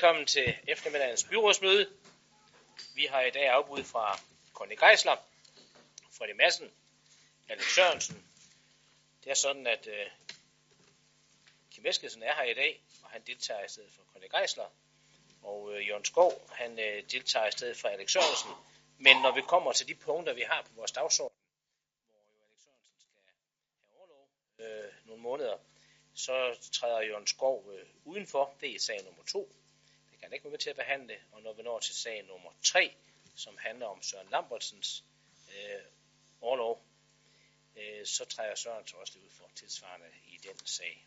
velkommen til eftermiddagens byrådsmøde. Vi har i dag afbud fra Connie Geisler, Fredy Madsen, Alex Sørensen. Det er sådan, at Kim Eskesen er her i dag, og han deltager i stedet for Connie Geisler. Og Jørgen Skov, han deltager i stedet for Alex Sørensen. Men når vi kommer til de punkter, vi har på vores dagsorden, hvor Alex Sørensen skal have overlov nogle måneder, så træder Jørgen Skov udenfor. Det er sag nummer 2. Det kan han ikke være med til at behandle. Og når vi når til sag nummer 3, som handler om Søren Lambertsens orlov, så træder Søren så også ud for tilsvarende i den sag.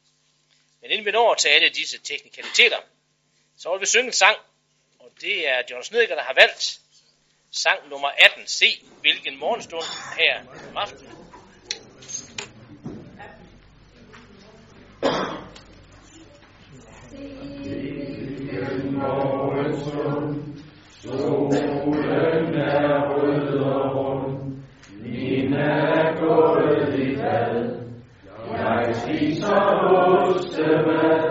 Men inden vi når til alle disse teknikaliteter, så vil vi synge en sang. Og det er Jonas Neddiger, der har valgt sang nummer 18. Se hvilken morgenstund her om aftenen. Solen er rød og rund, min er gået i bad, jeg spiser ostemad.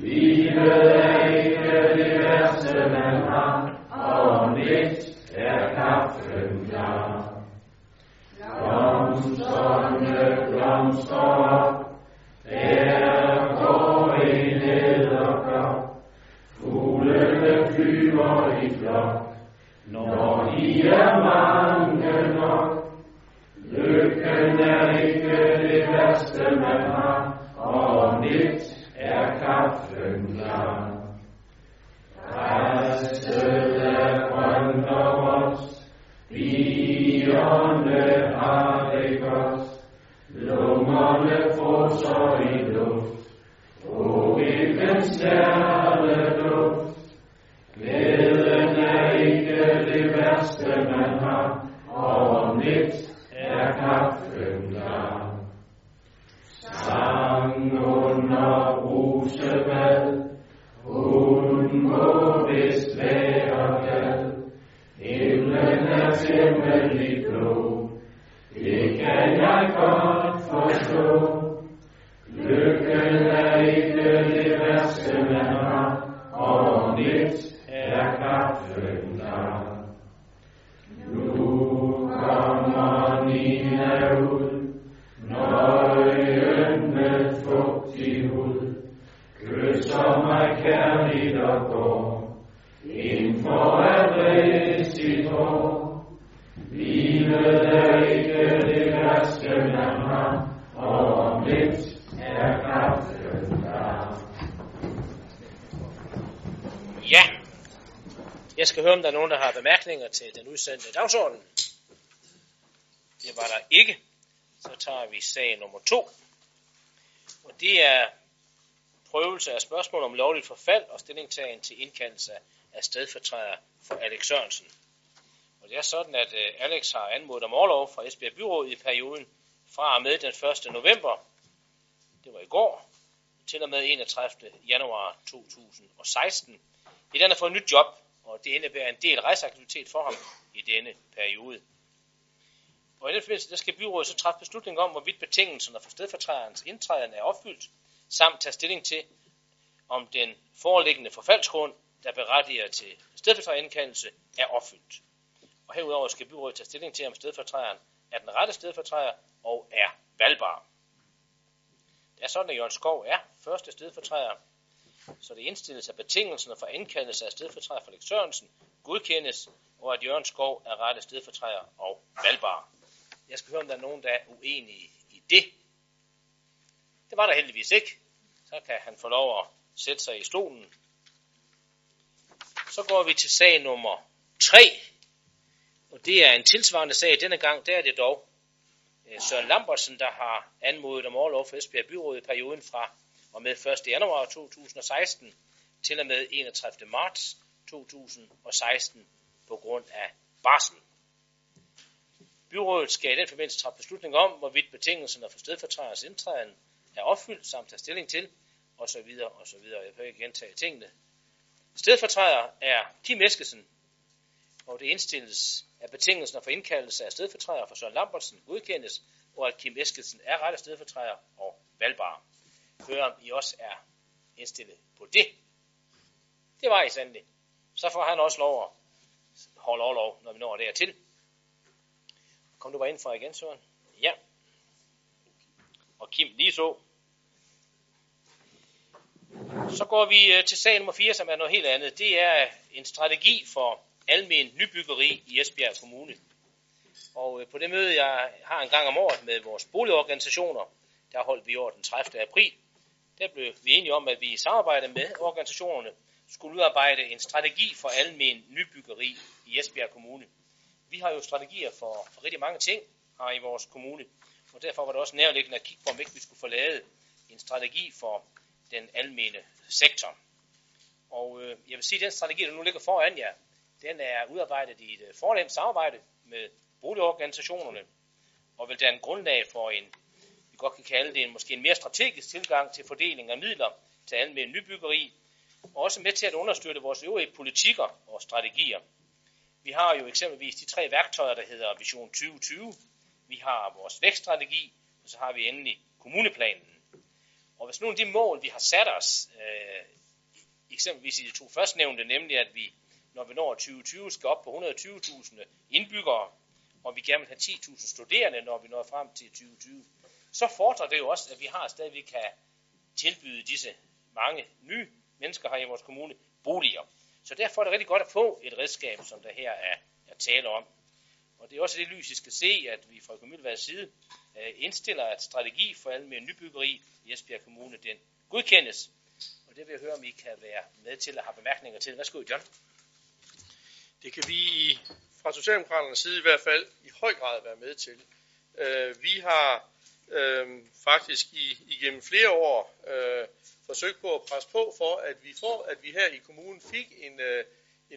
Livet er ikke det værste man har, og om lidt er kaffen klar. Blomsterne blomstrer op, der går i nederblok, fuglene flyver i flok. Når I er mange nok, lykken er ikke det værste man har, og om lidt er kaffen klar. Græsset er grønt og råt, bierne har det godt, lungerne froser i luft, og hvilken stærke luft. Glæden er ikke det værste man har, og om lidt er kaffen klar. Sang under rusebad, hun må vist være glad. Himlen er temmelig blå, det kan jeg godt forstå. Lykken er ikke det værste man har, og om lidt er kaffen klar. Nu kommer Nina ud, nøgen med fugtig hud, kysser mig kærligt og går ind for at redde sit hår. Livet er ikke det værste man har, og om lidt er kaffen klar. Ja. Jeg skal høre, om der er nogen, der har bemærkninger til den udsendte dagsorden. Det var der ikke. Så tager vi sag nummer 2. Og det er prøvelse af spørgsmål om lovligt forfald og stillingtagen til indkaldelse af stedfortræder for Alex Sørensen. Og det er sådan, at Alex har anmodet om orlov fra Esbjerg Byråd i perioden fra og med den 1. november, det var i går, til og med 31. januar 2016. I den har fået et nyt job. Og det indebærer en del rejseaktivitet for ham i denne periode. Og i den forbindelse, der skal byrådet så træffe beslutning om, hvorvidt betingelserne for stedfortræderens indtræden er opfyldt, samt tage stilling til, om den foreliggende forfaldsgrund, der berettiger til stedfortræderindkaldelse, er opfyldt. Og herudover skal byrådet tage stilling til, om stedfortræderen er den rette stedfortræder og er valgbar. Det er sådan, at Jørgen Skov er første stedfortræder, så det indstilles af betingelserne for indkaldelse af stedfortræder for Alex Sørensen godkendes, og at Jørgen Skov er rette stedfortræder og valgbar. Jeg skal høre, om der er nogen, der er uenige i det. Det var der heldigvis ikke. Så kan han få lov at sætte sig i stolen. Så går vi til sag nummer 3. Og det er en tilsvarende sag denne gang. Der er det dog Søren Lambertsen, der har anmodet om orlov for Esbjerg Byråd i perioden fra og med 1. januar 2016 til og med 31. marts 2016 på grund af barsel. Byrådet skal i den forbindelse træffe beslutning om, hvorvidt betingelserne for stedfortræderens indtræden er opfyldt, samt tage stilling til, osv. osv. Jeg kan ikke gentage tingene. Stedfortræder er Kim Eskesen, og det indstilles af betingelserne for indkaldelse af stedfortræder for Søren Lambertsen godkendes, og at Kim Eskesen er rette stedfortræder og valgbar. Høre, om I også er indstillet på det. Det var I sandelig. Så får han også lov at holde overlov, når vi når dertil. Kom du bare ind fra igen, Søren? Ja. Og Kim lige så. Så går vi til sag nummer 4, som er noget helt andet. Det er en strategi for almen nybyggeri i Esbjerg Kommune. Og på det møde, jeg har en gang om året med vores boligorganisationer, der holdt vi i år den 30. april, der blev vi enige om, at vi i samarbejde med organisationerne skulle udarbejde en strategi for almen nybyggeri i Esbjerg Kommune. Vi har jo strategier for rigtig mange ting her i vores kommune, og derfor var det også nærliggende at kigge på, om ikke vi skulle få lavet en strategi for den almene sektor. Og jeg vil sige, at den strategi, der nu ligger foran jer, den er udarbejdet i et fornemt samarbejde med boligorganisationerne, og vil danne grundlag for en, vi godt kan kalde det, måske en mere strategisk tilgang til fordeling af midler til almen nybyggeri, og også med til at understøtte vores øvrige politikker og strategier. Vi har jo eksempelvis de 3 værktøjer, der hedder Vision 2020, vi har vores vækststrategi, og så har vi endelig kommuneplanen. Og hvis nogle af de mål, vi har sat os, eksempelvis i de 2 førstnævnte, nemlig at vi, når vi når 2020, skal op på 120.000 indbyggere, og vi gerne vil have 10.000 studerende, når vi når frem til 2020, så fordrer det jo også, at vi har stadig kan tilbyde disse mange nye mennesker her i vores kommune boliger. Så derfor er det rigtig godt at få et redskab, som der her er tale om. Og det er også det lys, I skal se, at vi fra Kommunevalgets side indstiller, at strategi for almen nybyggeri i Esbjerg Kommune, den godkendes. Og det vil jeg høre, om I kan være med til at have bemærkninger til. Værsgo, John. Det kan vi fra Socialdemokraternes side i hvert fald i høj grad være med til. Vi har faktisk igennem flere år forsøgt på at presse på for, at vi her i kommunen fik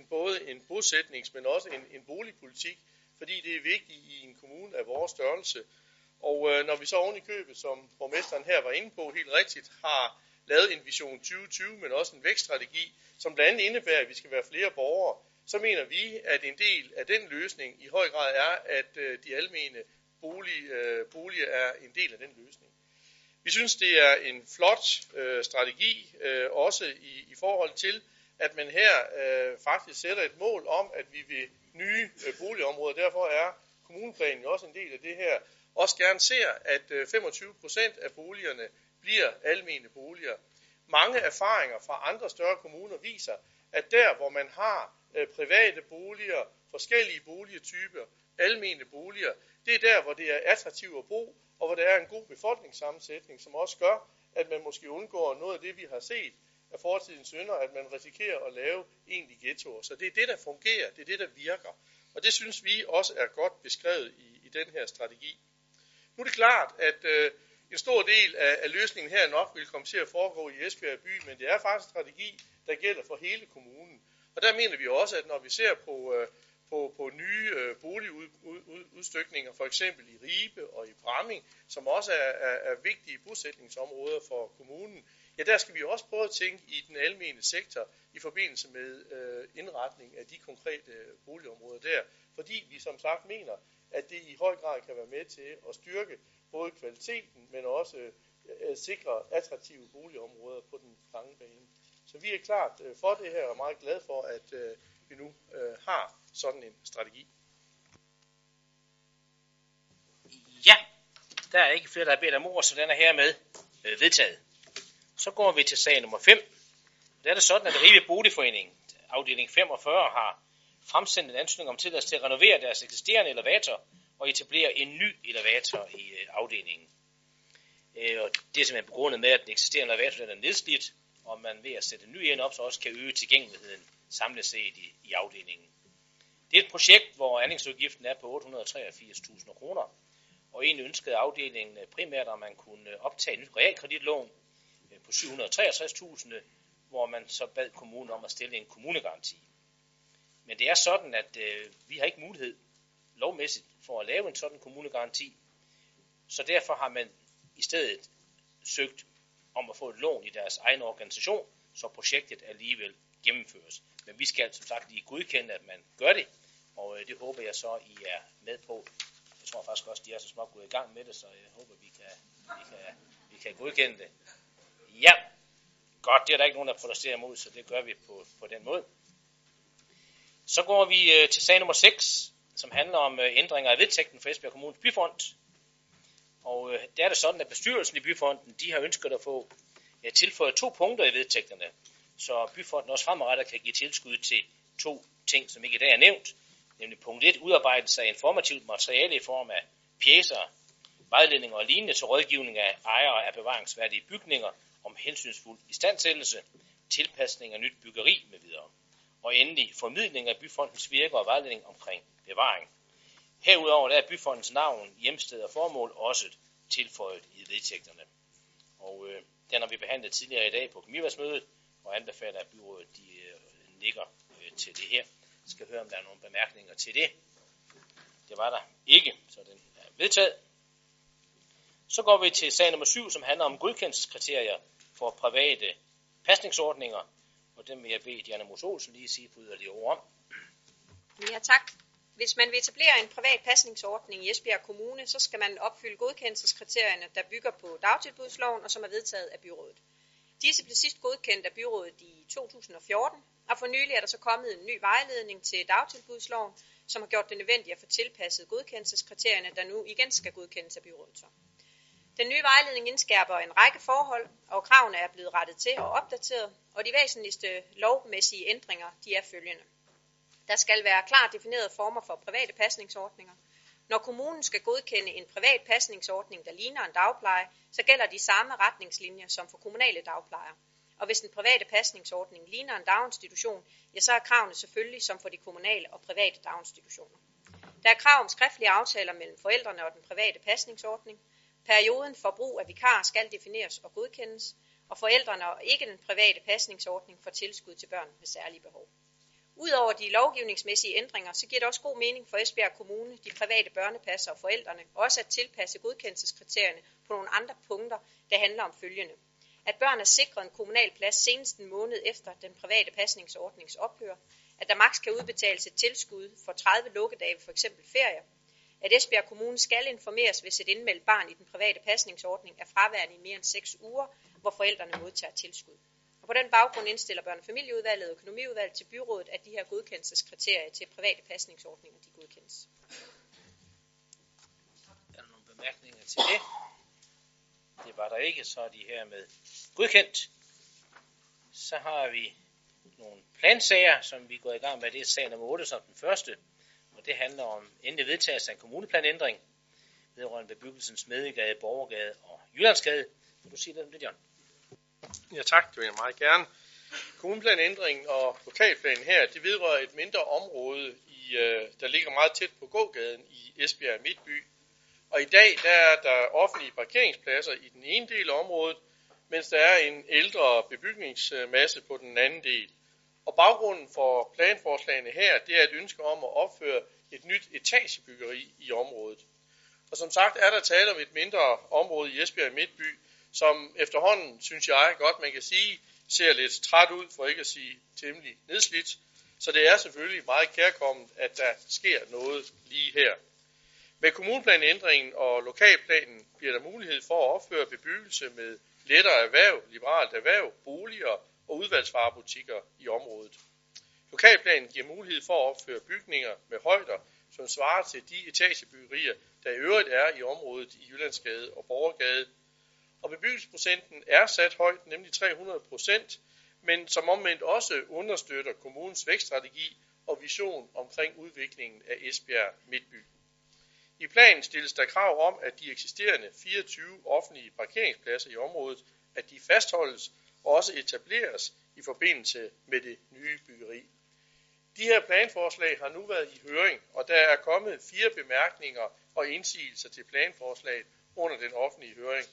både en bosætnings, men også en boligpolitik, fordi det er vigtigt i en kommune af vores størrelse. Og når vi så oven i købet, som borgmesteren her var inde på helt rigtigt, har lavet en vision 2020, men også en vækststrategi, som blandt andet indebærer, at vi skal være flere borgere, så mener vi, at en del af den løsning i høj grad er, at de almene boliger er en del af den løsning. Vi synes, det er en flot strategi, også i forhold til, at man her faktisk sætter et mål om, at vi vil nye boligområder. Derfor er kommuneplanen også en del af det her. Også gerne ser, at 25% af boligerne bliver almene boliger. Mange erfaringer fra andre større kommuner viser, at der, hvor man har private boliger, forskellige boligtyper, almene boliger, det er der, hvor det er attraktivt at bo, og hvor der er en god befolkningssammensætning, som også gør, at man måske undgår noget af det, vi har set af fortidens synder, at man risikerer at lave egentlig ghettoer. Så det er det, der fungerer, det er det, der virker. Og det synes vi også er godt beskrevet i den her strategi. Nu er det klart, at en stor del af løsningen her nok vil komme til at foregå i Esbjerg by, men det er faktisk en strategi, der gælder for hele kommunen. Og der mener vi også, at når vi ser på nye boligudstykninger, for eksempel i Ribe og i Bramming, som også er vigtige bosætningsområder for kommunen, ja, der skal vi også prøve at tænke i den almene sektor i forbindelse med indretning af de konkrete boligområder der, fordi vi som sagt mener, at det i høj grad kan være med til at styrke både kvaliteten, men også sikre attraktive boligområder på den lange bane. Så vi er klart for det her og er meget glade for, at vi nu har sådan en strategi. Ja, der er ikke flere, der har bedt om ord, så den er hermed vedtaget. Så går vi til sag nummer 5. Der er det sådan, at Ribe Boligforening, afdeling 45, har fremsendt en ansøgning om tilladelse til at renovere deres eksisterende elevator og etablere en ny elevator i afdelingen. Og det er simpelthen begrundet med, at den eksisterende elevator den er nedslidt, og man ved at sætte en ny ind op, så også kan øge tilgængeligheden samlet set i afdelingen. Det er et projekt, hvor anlægsudgiften er på 883.000 kroner, og egentlig ønskede afdelingen primært, at man kunne optage et nyt realkreditlån på 763.000, hvor man så bad kommunen om at stille en kommunegaranti. Men det er sådan, at vi har ikke mulighed lovmæssigt for at lave en sådan kommunegaranti, så derfor har man i stedet søgt om at få et lån i deres egen organisation, så projektet alligevel gennemføres. Men vi skal som sagt lige godkende, at man gør det, og det håber jeg så, I er med på. Jeg tror faktisk også, de er så småt gået i gang med det, så jeg håber, vi kan godkende det. Ja, Godt, det er der ikke nogen, der protesterer imod, så det gør vi på den måde. Så går vi til sag nummer 6, som handler om ændringer af vedtægten for Esbjerg Kommunes Byfond. Og der er det sådan, at bestyrelsen i Byfonden, de har ønsket at få tilføjet 2 punkter i vedtægterne, så Byfonden også fremadrettet kan give tilskud til 2 ting, som ikke i dag er nævnt. Nemlig punkt 1, udarbejdelse af informativt materiale i form af pjecer, vejledninger og lignende til rådgivning af ejere af bevaringsværdige bygninger om hensynsfuld istandsættelse, tilpasning af nyt byggeri med videre. Og endelig formidling af Byfondens virke og vejledning omkring bevaring. Herudover er Byfondens navn, hjemsted og formål også tilføjet i vedtægterne. Og den har vi behandlet tidligere i dag på Komivarsmødet, og anbefaler at byrådet nikker til det her. Jeg skal høre, om der er nogle bemærkninger til det. Det var der ikke, så den er vedtaget. Så går vi til sag nummer 7, som handler om godkendelseskriterier for private pasningsordninger. Og dem vil jeg bede Janne Mosolsen lige sige på yderligere ord om. Ja, tak. Hvis man vil etablere en privat pasningsordning i Esbjerg Kommune, så skal man opfylde godkendelseskriterierne, der bygger på dagtilbudsloven og som er vedtaget af byrådet. Disse blev sidst godkendt af byrådet i 2014, og for nylig er der så kommet en ny vejledning til dagtilbudsloven, som har gjort det nødvendigt at få tilpasset godkendelseskriterierne, der nu igen skal godkendes af byrådet. Den nye vejledning indskærper en række forhold, og kravene er blevet rettet til og opdateret, og de væsentligste lovmæssige ændringer, de er følgende. Der skal være klart definerede former for private pasningsordninger. Når kommunen skal godkende en privat pasningsordning, der ligner en dagpleje, så gælder de samme retningslinjer som for kommunale dagplejer. Og hvis den private pasningsordning ligner en daginstitution, ja, så er kravene selvfølgelig som for de kommunale og private daginstitutioner. Der er krav om skriftlige aftaler mellem forældrene og den private pasningsordning. Perioden for brug af vikar skal defineres og godkendes, og forældrene og ikke den private pasningsordning får tilskud til børn med særlige behov. Udover de lovgivningsmæssige ændringer, så giver det også god mening for Esbjerg Kommune, de private børnepasser og forældrene, også at tilpasse godkendelseskriterierne på nogle andre punkter, der handler om følgende. At børn er sikret en kommunal plads senest en måned efter den private pasningsordnings ophør. At der maks kan udbetales et tilskud for 30 lukkedage, f.eks. ferie. At Esbjerg Kommune skal informeres, hvis et indmeldt barn i den private pasningsordning er fraværende i mere end 6 uger, hvor forældrene modtager tilskud. Og på den baggrund indstiller Børne- og Familieudvalget og Økonomiudvalget til byrådet, at de her godkendelseskriterier til private pasningsordninger, de godkendes. Er der nogle bemærkninger til det? Det var der ikke, så er de her med godkendt. Så har vi nogle plansager, som vi går i gang med. Det er sag nummer 8 som den første. Og det handler om endelig vedtagelse af en kommuneplanændring vedrørende bebyggelsen Smedegade, Borgergade og Jyllandsgade. Vil du sige lidt om det, Jørgen? Ja tak, det vil jeg meget gerne. Kommuneplanændringen og lokalplanen her, det vedrører et mindre område, der ligger meget tæt på gågaden i Esbjerg Midtby. Og i dag der er der offentlige parkeringspladser i den ene del af området, mens der er en ældre bebygningsmasse på den anden del. Og baggrunden for planforslagene her, det er et ønske om at opføre et nyt etagebyggeri i området. Og som sagt er der tale om et mindre område i Esbjerg Midtby, som efterhånden, synes jeg godt, man kan sige, ser lidt træt ud, for ikke at sige temmelig nedslidt. Så det er selvfølgelig meget kærkomment, at der sker noget lige her. Med kommuneplanændringen og lokalplanen bliver der mulighed for at opføre bebyggelse med lettere erhverv, liberalt erhverv, boliger og udvalgsvarebutikker i området. Lokalplanen giver mulighed for at opføre bygninger med højder, som svarer til de etagebyggerier, der i øvrigt er i området i Jyllandsgade og Borgergade. Og bebyggelsesprocenten er sat højt, nemlig 300%, men som omvendt også understøtter kommunens vækststrategi og vision omkring udviklingen af Esbjerg Midtby. I planen stilles der krav om, at de eksisterende 24 offentlige parkeringspladser i området, at de fastholdes og også etableres i forbindelse med det nye byggeri. De her planforslag har nu været i høring, og der er kommet 4 bemærkninger og indsigelser til planforslaget under den offentlige høring.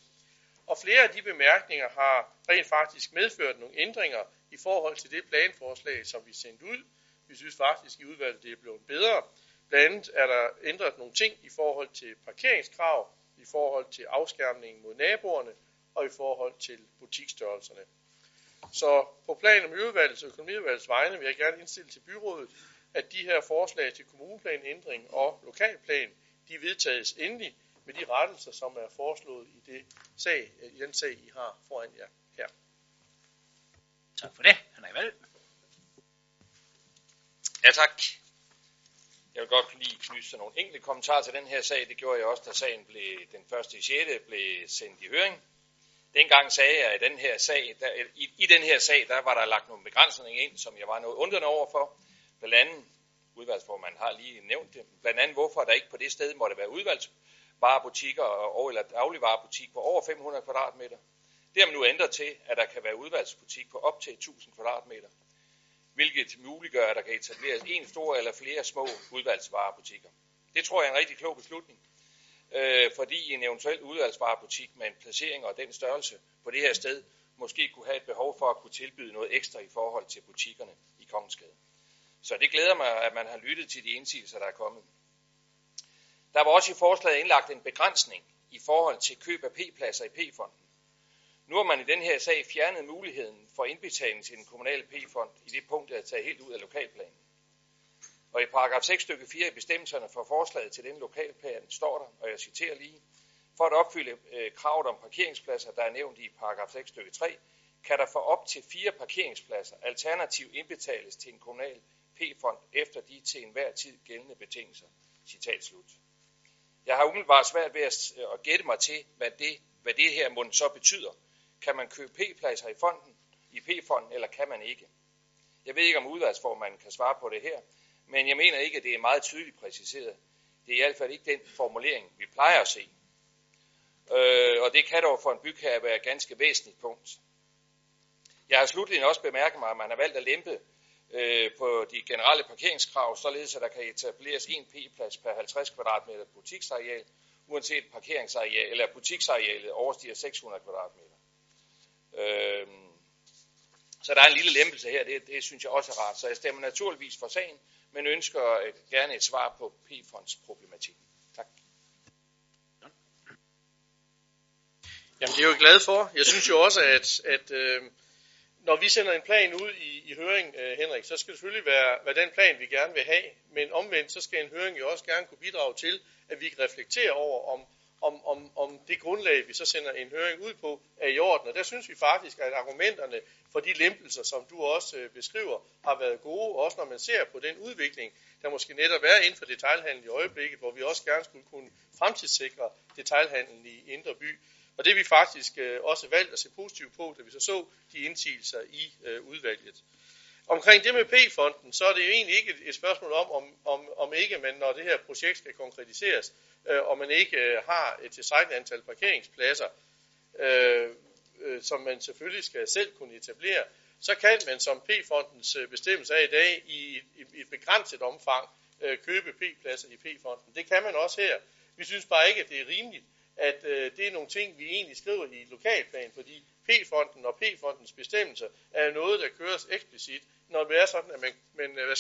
Og flere af de bemærkninger har rent faktisk medført nogle ændringer i forhold til det planforslag, som vi sendte ud. Vi synes faktisk i udvalget, det er blevet bedre. Blandt andet er der ændret nogle ting i forhold til parkeringskrav, i forhold til afskærmningen mod naboerne og i forhold til butiksstørrelserne. Så på planen om udvalgets og økonomiudvalgets vegne vil jeg gerne indstille til byrådet, at de her forslag til kommuneplanændring og lokalplan, de vedtages endelig med de rettelser, som er foreslået i den sag, I har foran jer her. Tak for det, Henrik Valg. Ja, tak. Jeg vil godt lige knytte nogle enkelte kommentarer til den her sag. Det gjorde jeg også, da sagen blev, den første i 6. blev sendt i høring. Dengang sagde jeg, at i den her sag, der var der lagt nogle begrænsninger ind, som jeg var noget undrende overfor. Blandt andet, udvalgsformanden har lige nævnt det, blandt andet hvorfor der ikke på det sted måtte være udvalgsvarebutikker eller dagligvarebutik på over 500 kvadratmeter. Det har man nu ændret til, at der kan være udvalgsbutik på op til 1000 kvadratmeter, hvilket muliggør, at der kan etableres en stor eller flere små udvalgsvarebutikker. Det tror jeg er en rigtig klog beslutning, fordi en eventuel udvalgsvarebutik med en placering og den størrelse på det her sted måske kunne have et behov for at kunne tilbyde noget ekstra i forhold til butikkerne i Kongensgade. Så det glæder mig, at man har lyttet til de indsigelser, der er kommet. Der var også i forslaget indlagt en begrænsning i forhold til køb af P-pladser i P-fonden. Nu har man i den her sag fjernet muligheden for indbetaling til den kommunale P-fond i det punkt, der er taget helt ud af lokalplanen. Og i paragraf 6 stykke 4 i bestemmelserne for forslaget til den lokalplan står der, og jeg citerer lige, for at opfylde kravet om parkeringspladser, der er nævnt i paragraf 6 stykke 3, kan der for op til 4 parkeringspladser alternativt indbetales til en kommunal P-fond efter de til enhver tid gældende betingelser. Citat slut. Jeg har umiddelbart svært ved at gætte mig til, hvad det her mund så betyder. Kan man købe P-pladser i fonden, i P-fonden, eller kan man ikke? Jeg ved ikke, om udvalgsformanden kan svare på det her, men jeg mener ikke, at det er meget tydeligt præciseret. Det er i hvert fald ikke den formulering, vi plejer at se. Og det kan dog for en bygherre være et ganske væsentligt punkt. Jeg har slutlig også bemærket mig, at man har valgt at lempe på de generelle parkeringskrav, således at der kan etableres en P-plads per 50 kvadratmeter butiksareal, uanset parkeringsareal eller butiksarealet overstiger 600 kvadratmeter. Så der er en lille lempelse her, det synes jeg også er rart. Så jeg stemmer naturligvis for sagen, men ønsker gerne et svar på P-fondsproblematikken. Tak. Jamen det er jo glad for. Jeg synes jo også, at når vi sender en plan ud i høring, Henrik, så skal det selvfølgelig være den plan, vi gerne vil have. Men omvendt, så skal en høring jo også gerne kunne bidrage til, at vi kan reflektere over, om det grundlag, vi så sender en høring ud på, er i orden. Og der synes vi faktisk, at argumenterne for de lempelser, som du også beskriver, har været gode. Også når man ser på den udvikling, der måske netop er inden for detailhandel i øjeblikket, hvor vi også gerne skulle kunne fremtidssikre detailhandlen i Indre By. Og det har vi faktisk også valgt at se positivt på, da vi så de indsigelser i udvalget. Omkring det med P-fonden, så er det jo egentlig ikke et spørgsmål om ikke man, når det her projekt skal konkretiseres, og man ikke har et tilstrækkeligt antal parkeringspladser, som man selvfølgelig skal selv kunne etablere, så kan man som P-fondens bestemmelse af i dag i et begrænset omfang købe P-pladser i P-fonden. Det kan man også her. Vi synes bare ikke, at det er rimeligt, at det er nogle ting, vi egentlig skriver i lokalplan, fordi P-fonden og P-fondens bestemmelser er noget, der køres eksplicit, når det er sådan, at man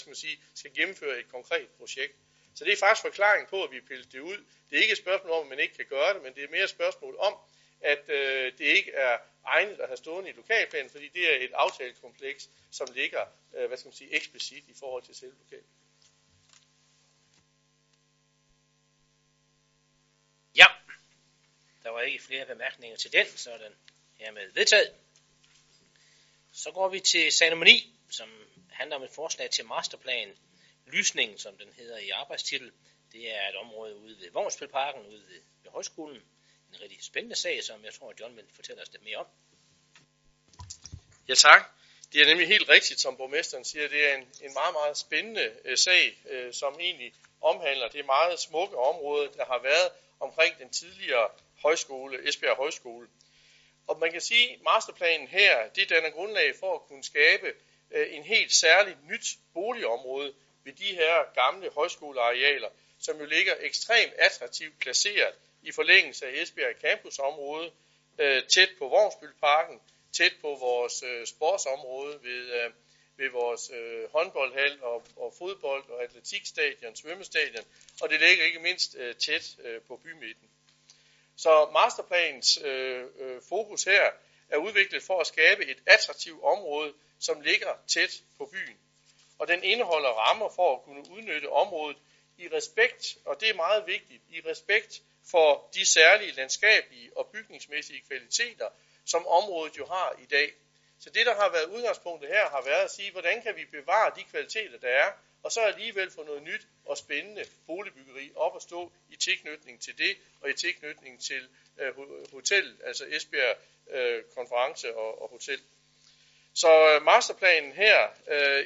skal gennemføre et konkret projekt. Så det er faktisk forklaringen på, at vi piller det ud. Det er ikke et spørgsmål om, at man ikke kan gøre det, men det er mere et spørgsmål om, at det ikke er egnet at have stående i lokalplanen, fordi det er et aftalekompleks, som ligger eksplicit i forhold til selve lokalplanen. Ja, der var ikke flere bemærkninger til den, så er den hermed vedtaget. Så går vi til ceremoni, som handler om et forslag til masterplan. Lysningen, som den hedder i arbejdstitel, det er et område ude ved Vognsbølparken, ude ved højskolen. En rigtig spændende sag, som jeg tror, at John vil fortælle os lidt mere om. Ja tak. Det er nemlig helt rigtigt, som borgmesteren siger. Det er en meget, meget spændende sag, som egentlig omhandler det meget smukke område, der har været omkring den tidligere højskole, Esbjerg Højskole. Og man kan sige, at masterplanen her, det danner grundlag for at kunne skabe en helt særlig nyt boligområde ved de her gamle højskolearealer, som jo ligger ekstremt attraktivt placeret i forlængelse af Esbjerg campusområde, tæt på Vognsbølparken, tæt på vores sportsområde ved vores håndboldhal og fodbold og atletikstadion, svømmestadion, og det ligger ikke mindst tæt på bymidten. Så masterplanens fokus her er udviklet for at skabe et attraktivt område, som ligger tæt på byen. Og den indeholder rammer for at kunne udnytte området i respekt, og det er meget vigtigt, i respekt for de særlige landskabelige og bygningsmæssige kvaliteter, som området jo har i dag. Så det, der har været udgangspunktet her, har været at sige, hvordan kan vi bevare de kvaliteter, der er, og så alligevel få noget nyt og spændende boligbyggeri op at stå i tilknytning til det, og i tilknytning til hotel, altså Esbjerg konference og hotel. Så masterplanen her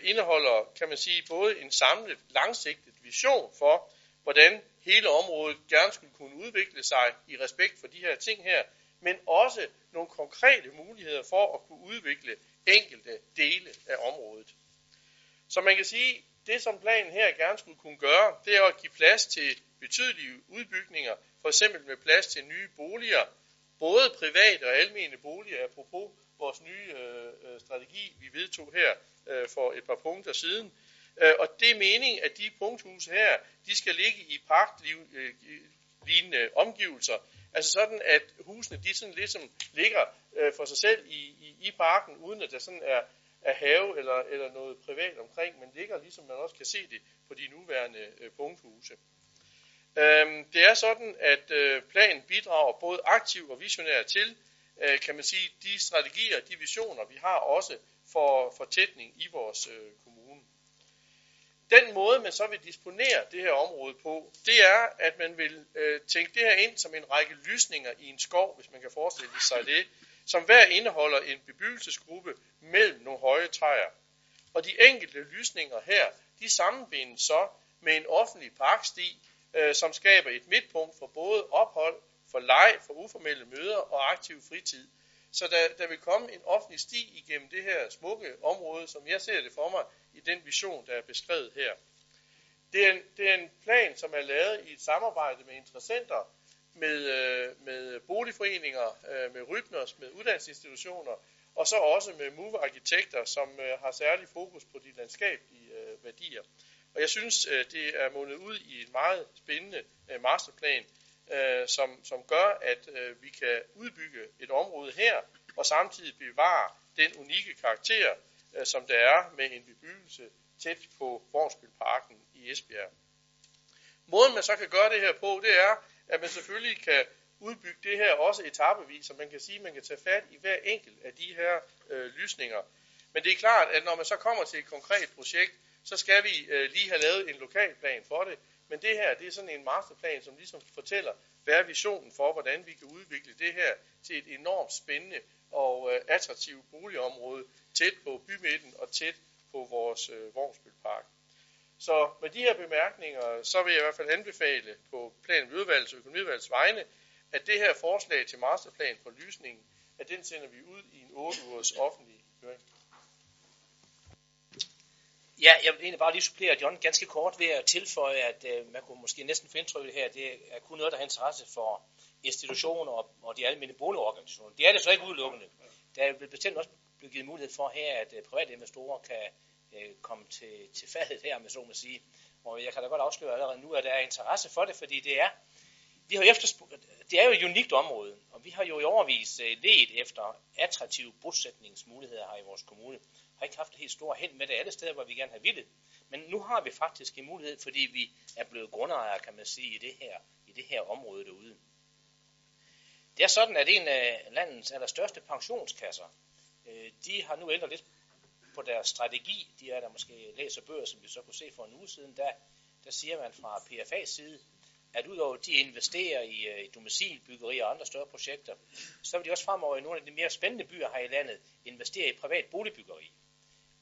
indeholder, kan man sige, både en samlet, langsigtet vision for, hvordan hele området gerne skulle kunne udvikle sig i respekt for de her ting her, men også nogle konkrete muligheder for at kunne udvikle enkelte dele af området. Så man kan sige, det som planen her gerne skulle kunne gøre, det er at give plads til betydelige udbygninger, f.eks. med plads til nye boliger, både private og almene boliger, apropos vores nye strategi, vi vedtog her for et par punkter siden. Og det er meningen, at de punkthuse her, de skal ligge i parklignende omgivelser. Altså sådan, at husene, de sådan ligesom ligger for sig selv i parken, uden at der sådan er have eller noget privat omkring, men ligger ligesom man også kan se det på de nuværende punkthuse. Det er sådan, at planen bidrager både aktiv og visionær til, kan man sige, de strategier, de visioner, vi har også for fortætning i vores kommune. Den måde, man så vil disponere det her område på, det er, at man vil tænke det her ind som en række lysninger i en skov, hvis man kan forestille sig det, som hver indeholder en bebyggelsesgruppe mellem nogle høje træer. Og de enkelte lysninger her, de sammenbindes så med en offentlig parksti, som skaber et midtpunkt for både ophold, for leg, for uformelle møder og aktiv fritid. Så der vil komme en offentlig sti igennem det her smukke område, som jeg ser det for mig i den vision, der er beskrevet her. Det er en plan, som er lavet i et samarbejde med interessenter, med boligforeninger, med Rybners, med uddannelsesinstitutioner, og så også med MUVA-arkitekter, som har særlig fokus på de landskabelige værdier. Og jeg synes, det er mundet ud i en meget spændende masterplan, som gør, at vi kan udbygge et område her, og samtidig bevare den unikke karakter, som der er med en bebyggelse tæt på Vognsbølparken i Esbjerg. Måden man så kan gøre det her på, det er, at man selvfølgelig kan udbygge det her også etapevis, så man kan sige, at man kan tage fat i hver enkelt af de her lysninger. Men det er klart, at når man så kommer til et konkret projekt, så skal vi lige have lavet en lokalplan for det. Men det her, det er sådan en masterplan, som ligesom fortæller, hvad er visionen for, hvordan vi kan udvikle det her til et enormt spændende og attraktivt boligområde, tæt på bymidten og tæt på vores Vognsbølpark. Så med de her bemærkninger, så vil jeg i hvert fald anbefale på planen udvalgets og økonomiudvalgets vegne, at det her forslag til masterplan for lysningen, at den sender vi ud i en 8-ugers offentlig høring. Ja, jeg vil egentlig bare lige supplere John ganske kort ved at tilføje, at man kunne måske næsten få indtrykket her, det er kun noget, der har interesse for institutioner og de almindelige boligorganisationer. Det er det så ikke udelukkende. Der vil bestemt også blive givet mulighed for her, at private investorer kan komme til fadet her, med så må sige. Og jeg kan da godt afsløre allerede nu, at der er interesse for det, fordi det er jo et unikt område, og vi har jo i årevis ledt efter attraktive bosætningsmuligheder her i vores kommune. Har ikke haft det helt store held med det alle steder, hvor vi gerne har ville. Men nu har vi faktisk en mulighed, fordi vi er blevet grundejere, kan man sige, i det her område derude. Det er sådan, at en af landets allerstørste pensionskasser, de har nu ændret lidt på deres strategi. De er der måske læser bøger, som vi så kunne se for en uge siden. Der siger man fra PFA's side, at udover de investerer i domicilbyggerier og andre større projekter, så vil de også fremover i nogle af de mere spændende byer her i landet investere i privat boligbyggeri.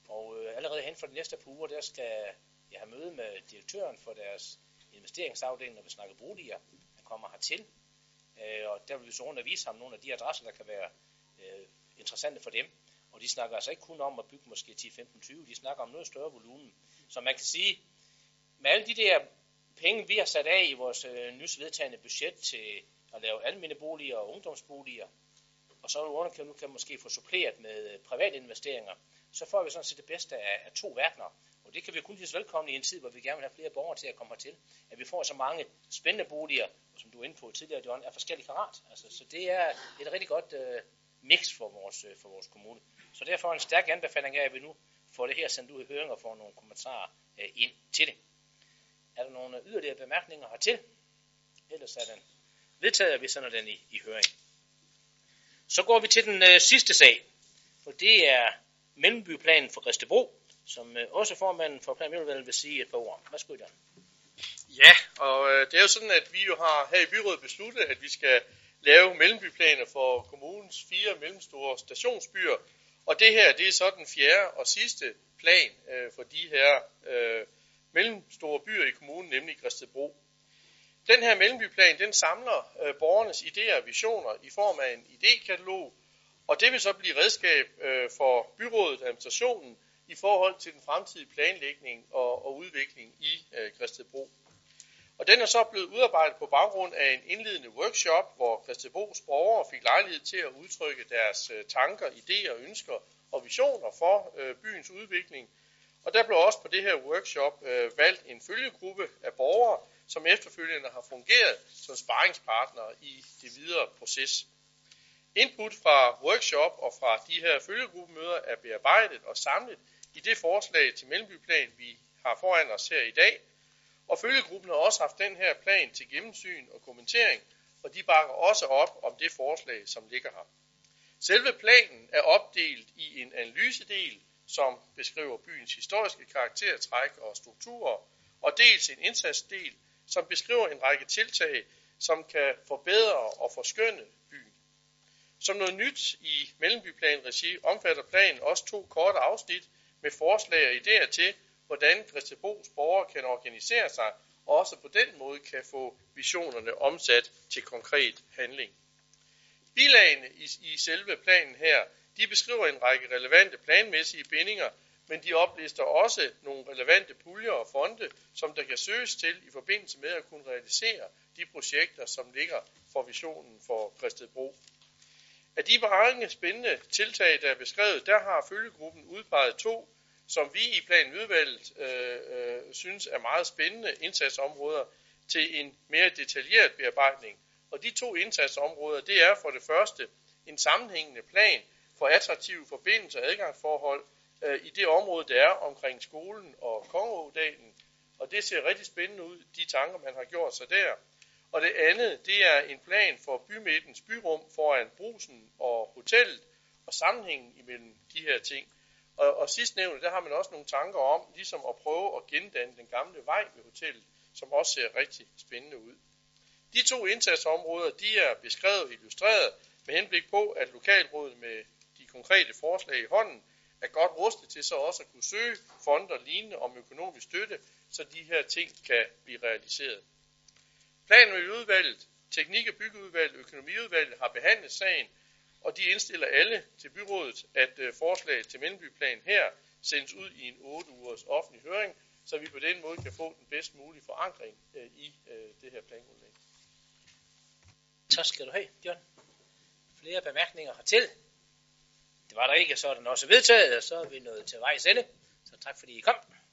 Og allerede hen for de næste par uger, der skal jeg have møde med direktøren for deres investeringsafdeling, når vi snakker boliger. Han kommer hertil, og der vil vi så rundt og vise ham nogle af de adresser, der kan være interessante for dem. Og de snakker altså ikke kun om at bygge måske 10-15-20, de snakker om noget større volumen. Så man kan sige, med alle de der penge, vi har sat af i vores nysvedtagende budget til at lave almindelige boliger og ungdomsboliger, og så kan måske få suppleret med private investeringer, så får vi sådan set det bedste af to verdener. Og det kan vi kun hilse velkommen i en tid, hvor vi gerne vil have flere borgere til at komme hertil, at vi får så mange spændende boliger, som du var inde på tidligere, John, af forskellige karat. Altså, så det er et rigtig godt mix for vores kommune. Så derfor en stærk anbefaling af, at vi nu får det her sendt ud i høring og får nogle kommentarer ind til det. Er der nogle yderligere bemærkninger hertil? Ellers er den vedtaget, og vi sender den i høring. Så går vi til den sidste sag, og det er mellembyplanen for Gredstedbro, som også formanden for planudvalget vil sige et par ord om. Værsgo, Jørgen. Ja, og det er jo sådan, at vi jo har her i byrådet besluttet, at vi skal lave mellembyplaner for kommunens 4 mellemstore stationsbyer. Og det her, det er så den 4. og sidste plan for de her mellemstore byer i kommunen, nemlig Gredstedbro. Den her mellembyplan, den samler borgernes idéer og visioner i form af en idékatalog, og det vil så blive redskab for byrådet og administrationen i forhold til den fremtidige planlægning og udvikling i Gredstedbro. Og den er så blevet udarbejdet på baggrund af en indledende workshop, hvor Gredstedbros borgere fik lejlighed til at udtrykke deres tanker, idéer, ønsker og visioner for byens udvikling. Og der blev også på det her workshop valgt en følgegruppe af borgere, som efterfølgende har fungeret som sparringspartnere i det videre proces. Input fra workshop og fra de her følgegruppemøder er bearbejdet og samlet i det forslag til mellembyplan, vi har foran os her i dag. Og følgegruppen har også haft den her plan til gennemsyn og kommentering, og de bakker også op om det forslag, som ligger her. Selve planen er opdelt i en analysedel, som beskriver byens historiske karaktertræk og strukturer, og dels en indsatsdel, som beskriver en række tiltag, som kan forbedre og forskønne byen. Som noget nyt i mellembyplanregi omfatter planen også 2 korte afsnit med forslag og idéer til, hvordan Gredstedbros borgere kan organisere sig, og også på den måde kan få visionerne omsat til konkret handling. Bilagene i selve planen her, de beskriver en række relevante planmæssige bindinger, men de oplister også nogle relevante puljer og fonde, som der kan søges til i forbindelse med at kunne realisere de projekter, som ligger for visionen for Gredstedbro. Af de mange spændende tiltag, der er beskrevet, der har følgegruppen udpeget 2, som vi i planudvalget synes er meget spændende indsatsområder til en mere detaljeret bearbejdning. Og de 2 indsatsområder, det er for det første en sammenhængende plan for attraktive forbindelser og adgangsforhold i det område, der er omkring skolen og Kongeådalen. Og det ser rigtig spændende ud, de tanker, man har gjort sig der. Og det andet, det er en plan for bymidtens byrum foran Brugsen og hotellet og sammenhængen imellem de her ting. Og sidstnævnte, der har man også nogle tanker om, ligesom at prøve at gendanne den gamle vej ved hotellet, som også ser rigtig spændende ud. De 2 indsatsområder, de er beskrevet og illustreret med henblik på, at lokalrådet med de konkrete forslag i hånden er godt rustet til så også at kunne søge fonder og lignende om økonomisk støtte, så de her ting kan blive realiseret. Planudvalget, teknik- og byggeudvalget, økonomiudvalget har behandlet sagen, og de indstiller alle til byrådet, at forslaget til mellembyplan her sendes ud i en 8-ugers offentlig høring, så vi på den måde kan få den bedst mulige forankring i det her plangrundlag. Tak skal du have, John. Flere bemærkninger hertil. Det var der ikke, så er den også vedtaget, og så er vi nået til vejs ende. Så tak fordi I kom.